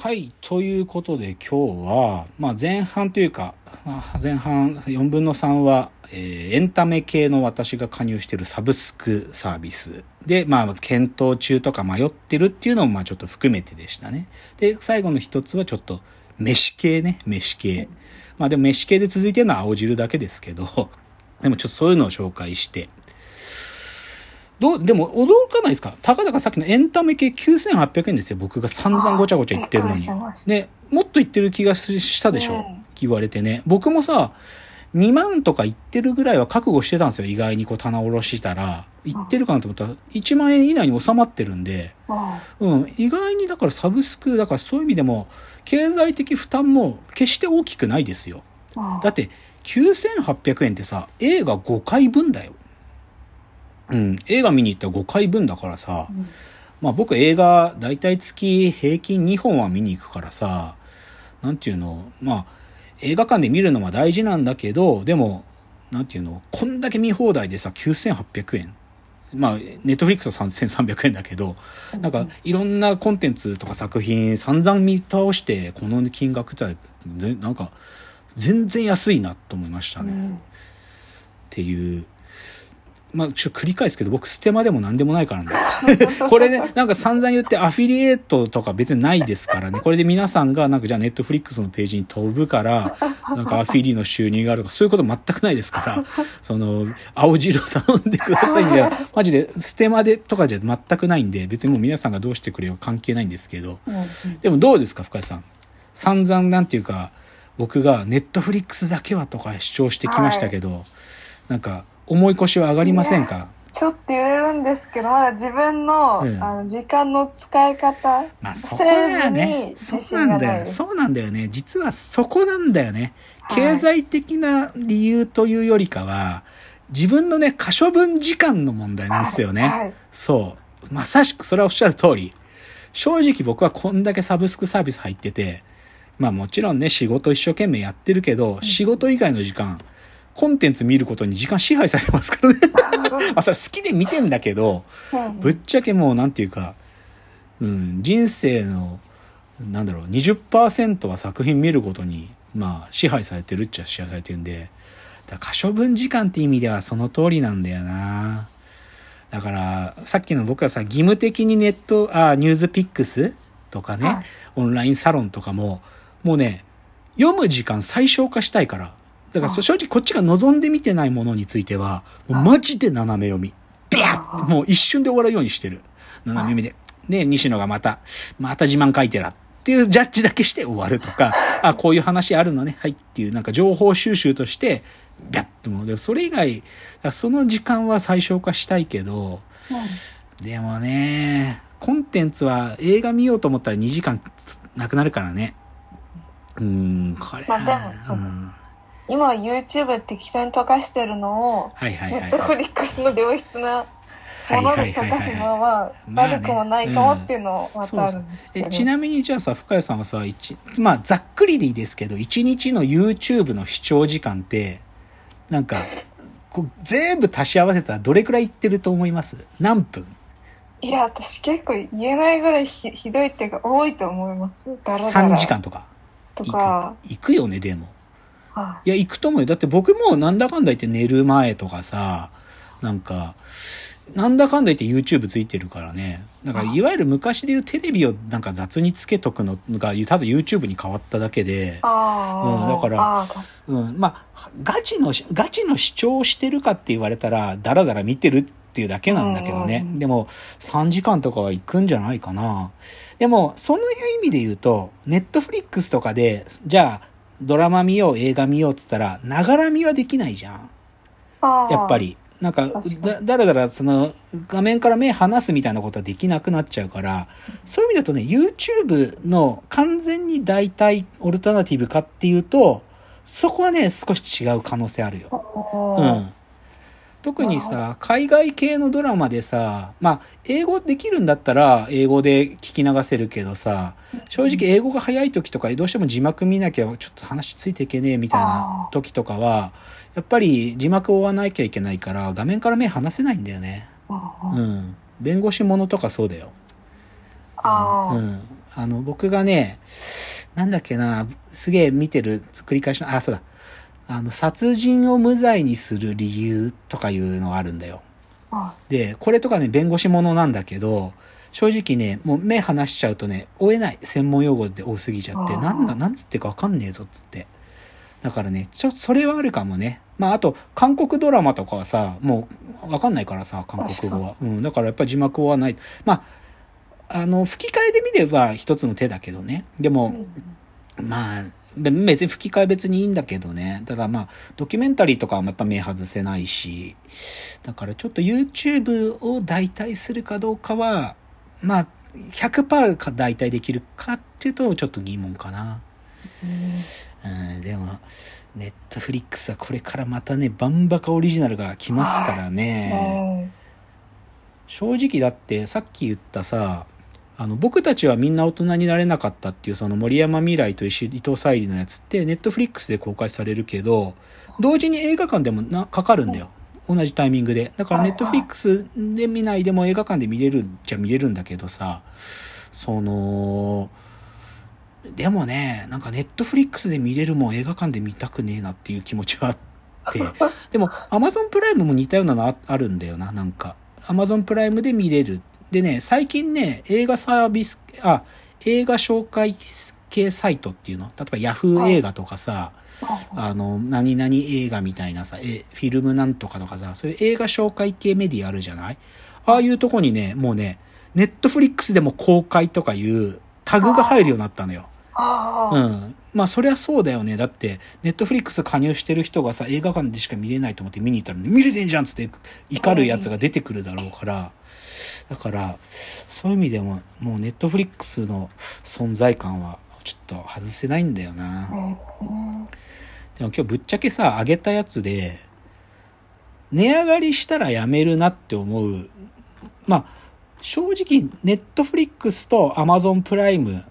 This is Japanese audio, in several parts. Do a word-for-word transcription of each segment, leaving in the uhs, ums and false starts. はい、ということで今日は、まあ、前半というか、前半よんぶんのさんは、えー、エンタメ系の私が加入しているサブスクサービスで、まあ、検討中とか迷ってるっていうのも、まあ、ちょっと含めてでしたね。で、最後の一つはちょっと、飯系ね、飯系。まあ、でも飯系で続いてるのは青汁だけですけど、でもちょっとそういうのを紹介して、どうでも驚かないですか？たかだかさっきのエンタメ系きゅうせんはっぴゃくえんですよ。僕が散々ごちゃごちゃ言ってるのにね、もっと言ってる気がしたでしょ、うん、言われてね、僕もさにまんとか言ってるぐらいは覚悟してたんですよ。意外にこう棚下ろしたら言ってるかなと思ったらいちまんえん以内に収まってるんで、うん、意外にだからサブスクだからそういう意味でも経済的負担も決して大きくないですよ。だってきゅうせんはっぴゃくえんってさ映画ごかいぶんだよ。うん、映画見に行ったらごかいぶんだからさ、うん、まあ僕映画だいたい月平均にほんは見に行くからさ、なんていうの、まあ映画館で見るのは大事なんだけど、でもなんていうの、こんだけ見放題でさきゅうせんはっぴゃくえん、まあNetflixはさんぜんさんびゃくえんだけど、うん、なんかいろんなコンテンツとか作品散々見倒してこの金額ってなんか全然安いなと思いましたね、うん、っていう。まあ、ちょっと繰り返すけど僕ステマでも何でもないからねこれねなんか散々言ってアフィリエイトとか別にないですからね。これで皆さんがなんかじゃあネットフリックスのページに飛ぶからなんかアフィリの収入があるとかそういうこと全くないですから、その青汁を頼んでくださいみたいなマジでステマでとかじゃ全くないんで、別にもう皆さんがどうしてくれよ関係ないんですけど、でもどうですか深井さん、散々なんていうか僕がネットフリックスだけはとか主張してきましたけど、はい、なんか思い越しは上がりませんか？ちょっと揺れるんですけど、まだ自分の、うん、あの時間の使い方、まあ、そこだよね。そうなんだよ。そうなんだよね。実はそこなんだよね。経済的な理由というよりかは、はい、自分のね可処分時間の問題なんですよね、はいはい、そうまさしくそれはおっしゃる通り。正直僕はこんだけサブスクサービス入ってて、まあもちろんね仕事一生懸命やってるけど、うん、仕事以外の時間コンテンツ見ることに時間支配されてますからね。まあそれ好きで見てんだけど、ぶっちゃけもうなんていうか、うん、人生の、なんだろう、にじゅっパーセント は作品見ることに、まあ支配されてるっちゃ支配されてるんで、だから可処分時間って意味ではその通りなんだよな。だから、さっきの僕はさ、義務的にネット、あ、ニュースピックスとかね、はい、オンラインサロンとかも、もうね、読む時間最小化したいから、だから正直こっちが望んで見てないものについてはもうマジで斜め読みビャッもう一瞬で終わるようにしてる。斜め読みでね、西野がまたまた自慢書いてらっていうジャッジだけして終わるとか、あこういう話あるのねはいっていうなんか情報収集としてビャッともうそれ以外その時間は最小化したいけど、でもねコンテンツは映画見ようと思ったらにじかんなくなるからね。うーんこれはうん今 YouTube 適当に溶かしてるのを Netflix の良質なもので溶かすのは悪くもないかもっていうのまたあるんですけど、ちなみにじゃあさ深谷さんはさ一、まあ、ざっくりでいいですけどいちにちの YouTube の視聴時間ってなんかこう全部足し合わせたらどれくらいいってると思います？何分？いや私結構言えないぐらい ひ, ひどいっていうか多いと思います。だらだらさんじかんとかとかい く, いくよね。でもいや行くと思うよ。だって僕もなんだかんだ言って寝る前とかさなんかなんだかんだ言って YouTube ついてるからね。だからいわゆる昔でいうテレビをなんか雑につけとくのがただ YouTube に変わっただけで、あ、うん、だからあ、うん、まあガチのガチの視聴してるかって言われたらダラダラ見てるっていうだけなんだけどね、うんうん、でもさんじかんとかは行くんじゃないかな。でもそういう意味で言うと Netflix とかでじゃあドラマ見よう映画見ようって言ったらながら見はできないじゃん。あやっぱりなんかだ、だらだらその画面から目離すみたいなことはできなくなっちゃうから、うん、そういう意味だとね YouTube の完全に代替オルタナティブかっていうとそこはね少し違う可能性あるよ。うん特にさ海外系のドラマでさまあ英語できるんだったら英語で聞き流せるけどさ正直英語が早い時とかどうしても字幕見なきゃちょっと話ついていけねえみたいな時とかはやっぱり字幕を追わなきゃいけないから画面から目離せないんだよね。うん弁護士ものとかそうだよ。あ、うん、あの、僕がね、なんだっけな、すげえ見てる、繰り返しの、あ、そうだ。あの、殺人を無罪にする理由とかいうのがあるんだよ。で、これとかね、弁護士ものなんだけど、正直ね、もう目離しちゃうとね、追えない。専門用語で多すぎちゃって、なんだ、なんつってかわかんねえぞ、つって。だからね、ちょっとそれはあるかもね。まあ、あと、韓国ドラマとかはさ、もう、わかんないからさ、韓国語は。うん、だからやっぱり字幕はない。まあ、あの、吹き替えで見れば一つの手だけどね。でも、まあ、別に吹き替え別にいいんだけどね。ただまあ、ドキュメンタリーとかはやっぱ目外せないし、だからちょっと YouTube を代替するかどうかは、まあ、ひゃくパーセント か代替できるかっていうと、ちょっと疑問かな。うん、でもネットフリックスはこれからまたねバンバカオリジナルが来ますからね。正直だってさっき言ったさ、あの僕たちはみんな大人になれなかったっていうその森山未来と伊藤沙莉のやつってネットフリックスで公開されるけど、同時に映画館でもなかかるんだよ、同じタイミングで。だからネットフリックスで見ないでも映画館で見れるっちゃ見れるんだけどさ、そのでもね、なんかネットフリックスで見れるもん映画館で見たくねえなっていう気持ちはあって。でも、アマゾンプライムも似たようなのあるんだよな、なんか。アマゾンプライムで見れる。でね、最近ね、映画サービス、あ、映画紹介系サイトっていうの。例えばヤフー映画とかさ、あの、何々映画みたいなさ、フィルムなんとかとかさ、そういう映画紹介系メディアあるじゃない？ああいうとこにね、もうね、ネットフリックスでも公開とかいう、タグが入るようになったのよ。ああ、うん。まあそりゃそうだよね。だってネットフリックス加入してる人がさ、映画館でしか見れないと思って見に行ったら、見れてんじゃんつって怒るやつが出てくるだろうから。だからそういう意味でももうネットフリックスの存在感はちょっと外せないんだよな。でも今日ぶっちゃけさ、上げたやつで値上がりしたらやめるなって思う。まあ。正直、ネットフリックスとアマゾンプライム。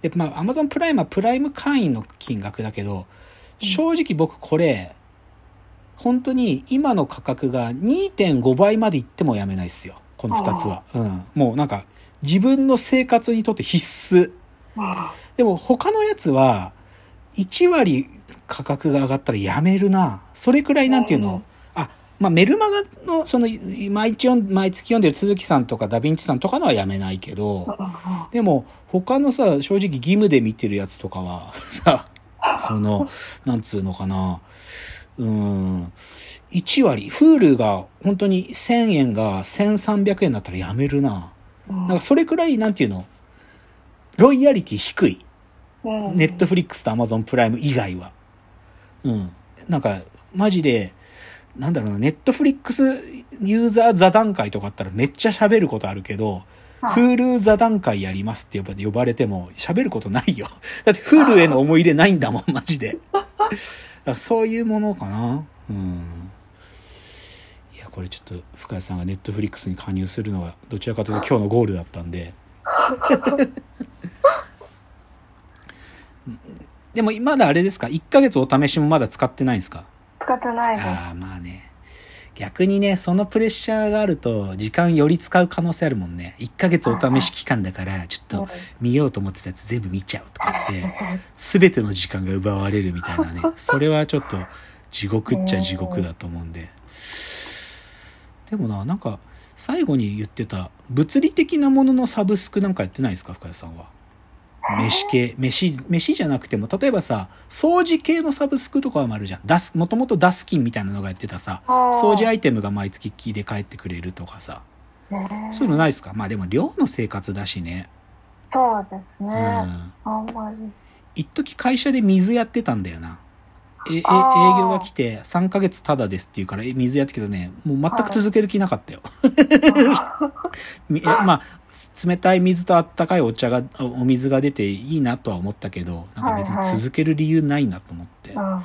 で、まあ、アマゾンプライムはプライム会員の金額だけど、正直僕これ、本当に今の価格が にてんご 倍までいってもやめないっすよ。この二つは。うん。もうなんか、自分の生活にとって必須。でも他のやつは、いち割価格が上がったらやめるな。それくらいなんていうの、まあ、メルマガの、その、毎月読んでる鈴木さんとかダヴィンチさんとかのはやめないけど、でも、他のさ、正直義務で見てるやつとかは、さ、その、なんつうのかな、うーん、いち割、Huluが、本当にせんえんがせんさんびゃくえんだったらやめるな。なんか、それくらい、なんていうの、ロイヤリティ低い。ネットフリックスとアマゾンプライム以外は。うん。なんか、マジで、なんだろうな、ネットフリックスユーザー座談会とかあったらめっちゃ喋ることあるけど、Hulu 座談会やりますって呼ばれても喋ることないよ。だって Hulu への思い入れないんだもん、マジで。だからそういうものかな。うん。いや、これちょっと深谷さんがネットフリックスに加入するのがどちらかというと今日のゴールだったんで。でもまだあれですか、いっかげつお試しもまだ使ってないんですか？使ってないです。ああ、まあね。逆にね、そのプレッシャーがあると時間より使う可能性あるもんね。いっかげつお試し期間だからちょっと見ようと思ってたやつ全部見ちゃうとか言って全ての時間が奪われるみたいなね。それはちょっと地獄っちゃ地獄だと思うんで。でもな、なんか最後に言ってた物理的なもののサブスクなんかやってないですか、深谷さんは。飯系、飯、飯じゃなくても、例えばさ、掃除系のサブスクとかはあるじゃん。ダス、もともとダスキンみたいなのがやってたさ、掃除アイテムが毎月入れ替えてくれるとかさ、そういうのないですか？まあでも寮の生活だしね。そうですね。うん、あんまり。一時会社で水やってたんだよな。え、え、営業が来てさんかげつタダですって言うから、え、水やってきたね、もう全く続ける気なかったよ。え、まあ、冷たい水とあったかいお茶が、お水が出ていいなとは思ったけど、なんか別に続ける理由ないなと思って。はいはい、ま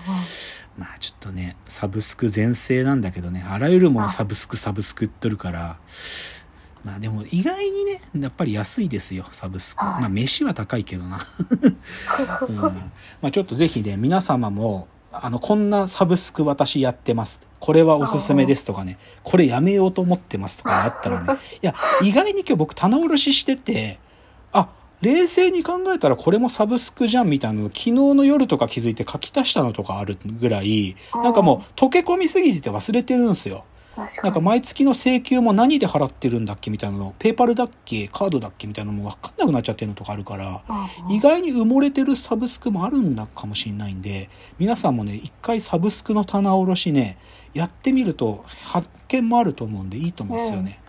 あちょっとね、サブスク全盛なんだけどね、あらゆるものサブスクサブスク言っとるから、まあでも意外にね、やっぱり安いですよ、サブスク。まあ飯は高いけどな。うん、まあちょっとぜひね、皆様も、あの、こんなサブスク私やってます。これはおすすめですとかね、これやめようと思ってますとかあったらね、いや、意外に今日僕棚卸ししてて、あ、冷静に考えたらこれもサブスクじゃんみたいなの昨日の夜とか気づいて書き足したのとかあるぐらい、なんかもう溶け込みすぎてて忘れてるんですよ。なんか毎月の請求も何で払ってるんだっけみたいなの、ペーパルだっけカードだっけみたいなのも分かんなくなっちゃってるのとかあるから、意外に埋もれてるサブスクもあるんだかもしれないんで、皆さんもね一回サブスクの棚卸しねやってみると発見もあると思うんでいいと思うんですよね、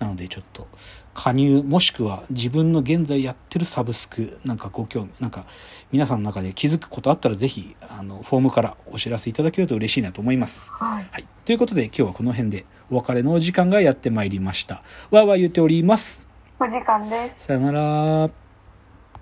うん。なのでちょっと加入もしくは自分の現在やってるサブスクなんかご興味なんか皆さんの中で気づくことあったらぜひあのフォームからお知らせいただけると嬉しいなと思います、はいはい。ということで今日はこの辺でお別れのお時間がやってまいりました。わーわー言っております。お時間です。さよなら。